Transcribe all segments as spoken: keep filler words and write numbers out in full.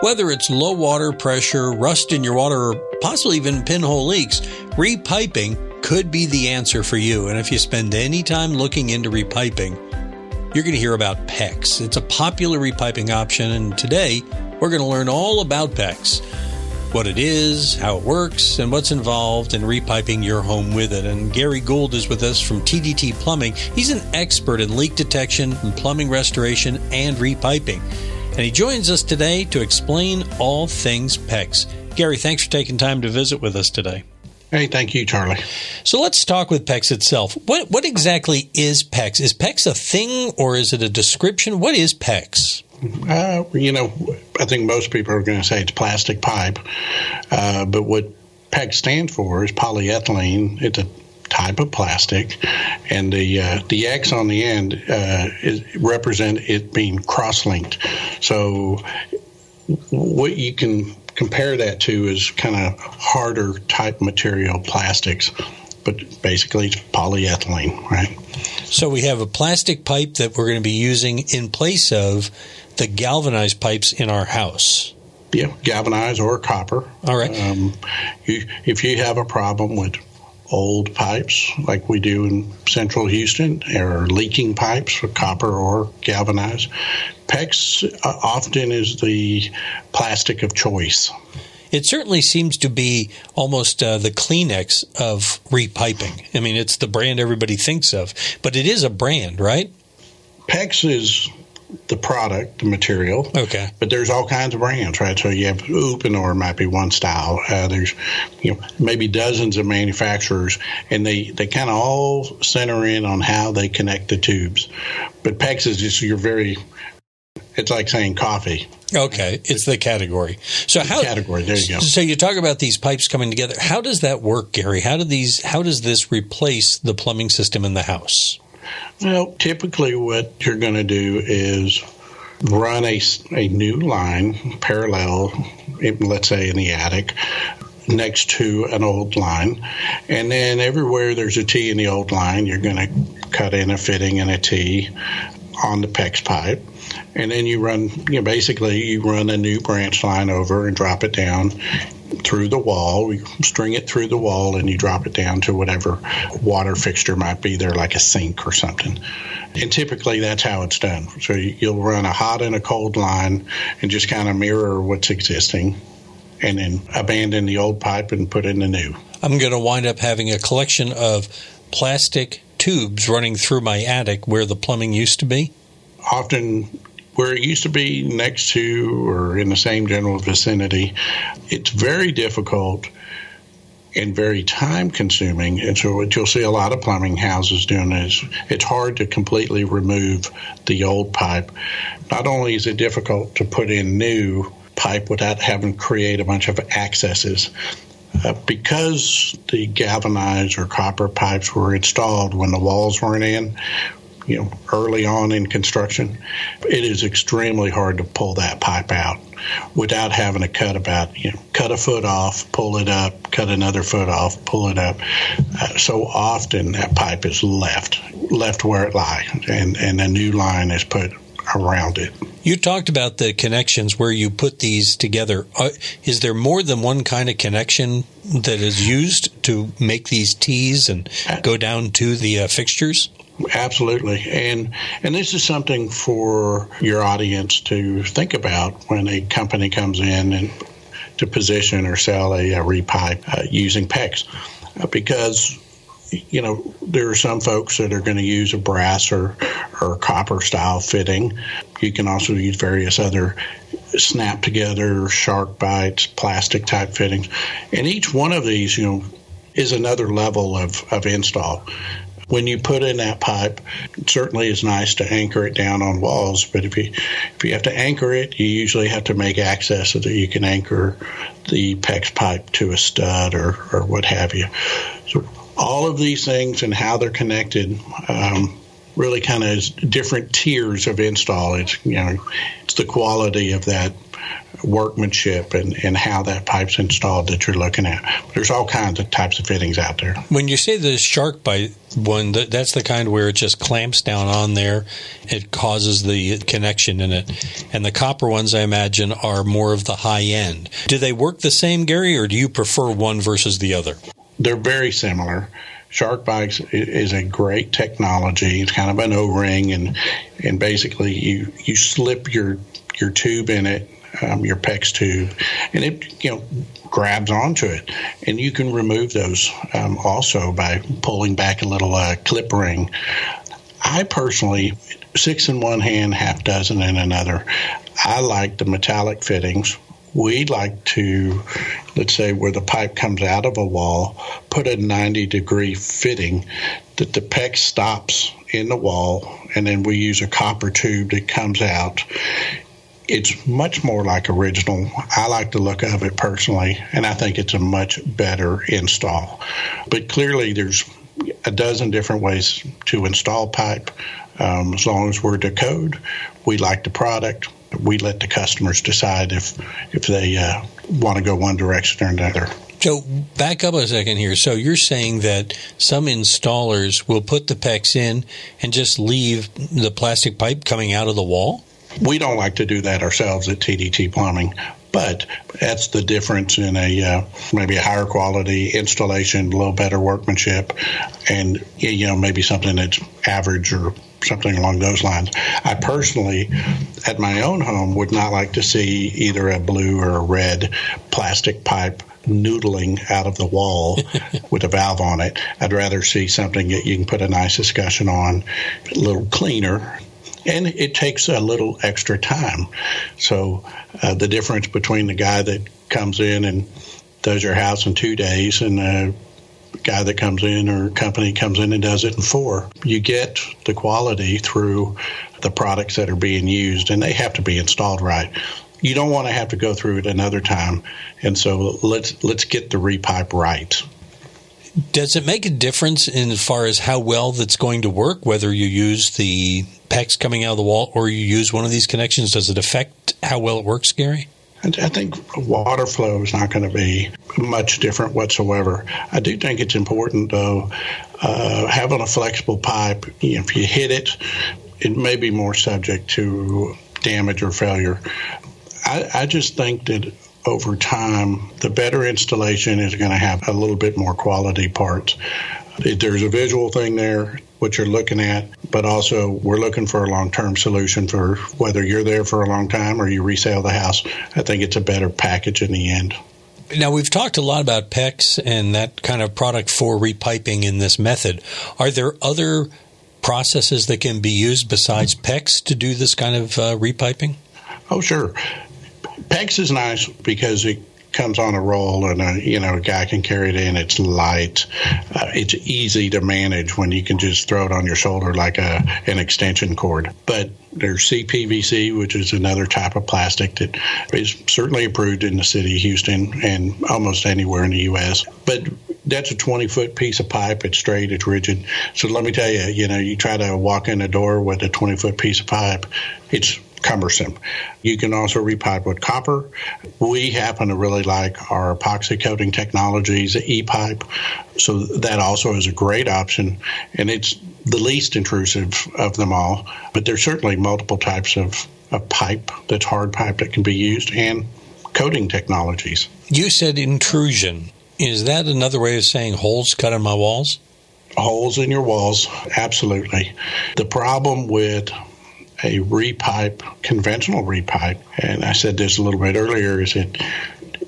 Whether it's low water pressure, rust in your water, or possibly even pinhole leaks, repiping could be the answer for you. And if you spend any time looking into repiping, you're going to hear about PEX. It's a popular repiping option, and today we're going to learn all about PEX, what it is, how it works, and what's involved in repiping your home with it. And Gary Gould is with us from T D T Plumbing. He's an expert in leak detection and plumbing restoration and repiping. And he joins us today to explain all things PEX. Gary, thanks for taking time to visit with us today. Hey, thank you, Charlie. So let's talk with PEX itself. What what exactly is PEX? Is PEX a thing or is it a description? What is PEX? Uh, you know, I think most people are going to say it's plastic pipe, uh, but what PEX stands for is polyethylene. It's a type of plastic, and the uh, the X on the end uh, is, represent it being cross-linked. So what you can compare that to is kind of harder type material plastics, but basically it's polyethylene, right? So we have a plastic pipe that we're going to be using in place of the galvanized pipes in our house. Yeah, galvanized or copper. All right. Um, you, if you have a problem with old pipes like we do in central Houston, or leaking pipes with copper or galvanized, PEX often is the plastic of choice. It certainly seems to be almost uh, the Kleenex of repiping. I mean, it's the brand everybody thinks of, but it is a brand, right? PEX is the product, the material. Okay. But there's all kinds of brands, right? So you have Uponor might be one style. Uh, there's you know maybe dozens of manufacturers, and they, they kind of all center in on how they connect the tubes. But PEX is just your very – it's like saying coffee. Okay. It's the category. So how category, there you go. So you talk about these pipes coming together. How does that work, Gary? How do these how does this replace the plumbing system in the house? Well, typically what you're going to do is run a, a new line parallel, let's say in the attic, next to an old line. And then everywhere there's a T in the old line, you're going to cut in a fitting and a T on the PEX pipe. And then you run, you know, basically you run a new branch line over and drop it down through the wall. You string it through the wall and you drop it down to whatever water fixture might be there, like a sink or something. And typically that's how it's done. So you'll run a hot and a cold line and just kind of mirror what's existing, and then abandon the old pipe and put in the new. I'm going to wind up having a collection of plastic tubes running through my attic where the plumbing used to be? Often where it used to be next to or in the same general vicinity, it's very difficult and very time-consuming. And so what you'll see a lot of plumbing houses doing is it's hard to completely remove the old pipe. Not only is it difficult to put in new pipe without having to create a bunch of accesses, Uh, because the galvanized or copper pipes were installed when the walls weren't in, you know, early on in construction, it is extremely hard to pull that pipe out without having to cut about, you know, cut a foot off, pull it up, cut another foot off, pull it up. Uh, so often that pipe is left, left where it lies, and, and a new line is put around it. You talked about the connections where you put these together. Uh, is there more than one kind of connection that is used to make these T's and go down to the uh, fixtures? Absolutely. And and this is something for your audience to think about when a company comes in and to position or sell a, a repipe uh, using PEX, uh, because you know, there are some folks that are going to use a brass or, or copper style fitting. You can also use various other snap together, SharkBite, plastic type fittings. And each one of these, you know, is another level of, of install. When you put in that pipe, it certainly is nice to anchor it down on walls, but if you if you have to anchor it, you usually have to make access so that you can anchor the PEX pipe to a stud or, or what have you. So all of these things and how they're connected um, really kind of different tiers of install. It's, you know, it's the quality of that workmanship and, and how that pipe's installed that you're looking at. There's all kinds of types of fittings out there. When you say the SharkBite one, that's the kind where it just clamps down on there. It causes the connection in it. And the copper ones, I imagine, are more of the high end. Do they work the same, Gary, or do you prefer one versus the other? They're very similar. SharkBite is a great technology. It's kind of an O-ring, and and basically you, you slip your, your tube in it, Um, your PEX tube, and it, you know, grabs onto it, and you can remove those um, also by pulling back a little uh, clip ring. I personally, six in one hand, half dozen in another. I like the metallic fittings. We like to, let's say, where the pipe comes out of a wall, put a ninety degree fitting that the PEX stops in the wall, and then we use a copper tube that comes out. It's much more like original. I like the look of it personally, and I think it's a much better install. But clearly there's a dozen different ways to install pipe. Um, as long as we're to code, we like the product. We let the customers decide if, if they uh, want to go one direction or another. So back up a second here. So you're saying that some installers will put the PEX in and just leave the plastic pipe coming out of the wall? We don't like to do that ourselves at T D T Plumbing, but that's the difference in a uh, maybe a higher quality installation, a little better workmanship, and, you know, maybe something that's average or something along those lines. I personally, at my own home, would not like to see either a blue or a red plastic pipe noodling out of the wall with a valve on it. I'd rather see something that you can put a nice discussion on, a little cleaner. And it takes a little extra time. So uh, the difference between the guy that comes in and does your house in two days and the guy that comes in or company comes in and does it in four, you get the quality through the products that are being used, and they have to be installed right. You don't want to have to go through it another time. And so let's let's get the repipe right. Does it make a difference in as far as how well that's going to work, whether you use the PEX coming out of the wall or you use one of these connections? Does it affect how well it works, Gary? I think water flow is not going to be much different whatsoever. I do think it's important, though, uh, having a flexible pipe, you know, if you hit it, it may be more subject to damage or failure. I, I just think that over time, the better installation is going to have a little bit more quality parts. There's a visual thing there, what you're looking at, but also we're looking for a long-term solution for whether you're there for a long time or you resell the house. I think it's a better package in the end. Now, we've talked a lot about PEX and that kind of product for repiping in this method. Are there other processes that can be used besides PEX to do this kind of uh, repiping? Oh, sure. PEX is nice because it comes on a roll, and a, you know, a guy can carry it in. It's light. Uh, it's easy to manage when you can just throw it on your shoulder like a an extension cord. But there's C P V C, which is another type of plastic that is certainly approved in the city of Houston and almost anywhere in the U S. But that's a twenty-foot piece of pipe. It's straight. It's rigid. So let me tell you, you know, you try to walk in a door with a twenty-foot piece of pipe, it's cumbersome. You can also repipe with copper. We happen to really like our epoxy coating technologies, e-pipe. So that also is a great option, and it's the least intrusive of them all. But there's certainly multiple types of, of pipe that's hard pipe that can be used, and coating technologies. You said intrusion. Is that another way of saying holes cut in my walls? Holes in your walls, absolutely. The problem with a repipe, conventional repipe, and I said this a little bit earlier, is that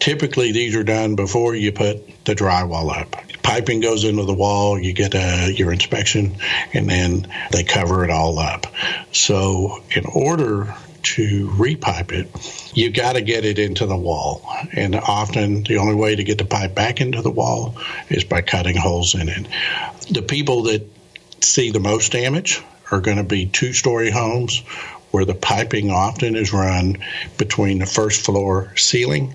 typically these are done before you put the drywall up. Piping goes into the wall, you get a, your inspection, and then they cover it all up. So in order to repipe it, you've got to get it into the wall. And often the only way to get the pipe back into the wall is by cutting holes in it. The people that see the most damage are going to be two-story homes where the piping often is run between the first floor ceiling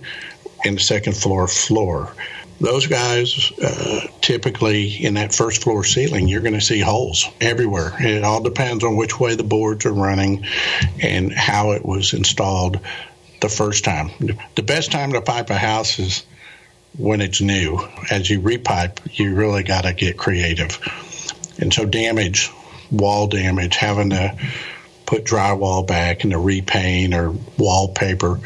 and the second floor floor. Those guys, uh, typically in that first floor ceiling, you're going to see holes everywhere. It all depends on which way the boards are running and how it was installed the first time. The best time to pipe a house is when it's new. As you repipe, you really got to get creative. And so damage, wall damage, having to put drywall back and to repaint or wallpaper,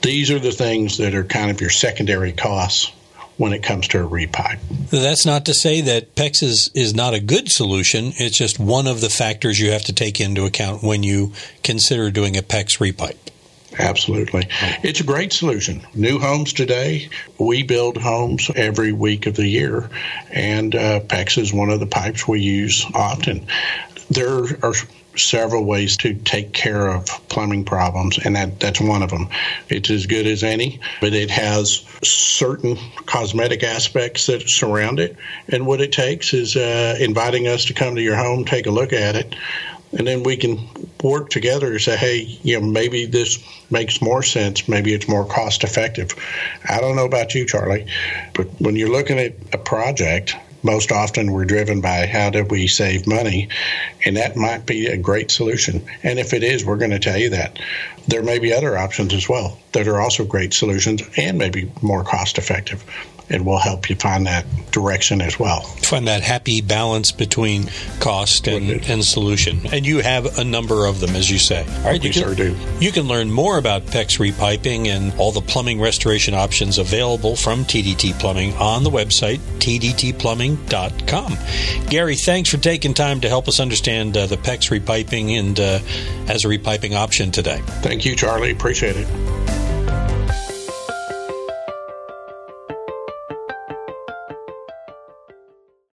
these are the things that are kind of your secondary costs when it comes to a repipe. That's not to say that PEX is, is not a good solution. It's just one of the factors you have to take into account when you consider doing a PEX repipe. Absolutely. It's a great solution. New homes today, we build homes every week of the year, and uh, PEX is one of the pipes we use often. There are several ways to take care of plumbing problems, and that, that's one of them. It's as good as any, but it has certain cosmetic aspects that surround it, and what it takes is uh, inviting us to come to your home, take a look at it, and then we can work together and say, hey, you know, maybe this makes more sense. Maybe it's more cost effective. I don't know about you, Charlie, but when you're looking at a project, most often we're driven by how do we save money, and that might be a great solution. And if it is, we're going to tell you that. There may be other options as well that are also great solutions and maybe more cost effective, and we'll help you find that direction as well. Find that happy balance between cost and, and solution. And you have a number of them, as you say. All right, you sure do. You can learn more about PEX repiping and all the plumbing restoration options available from T D T Plumbing on the website, T D T plumbing dot com. Gary, thanks for taking time to help us understand uh, the PEX repiping and uh, as a repiping option today. Thank you, Charlie. Appreciate it.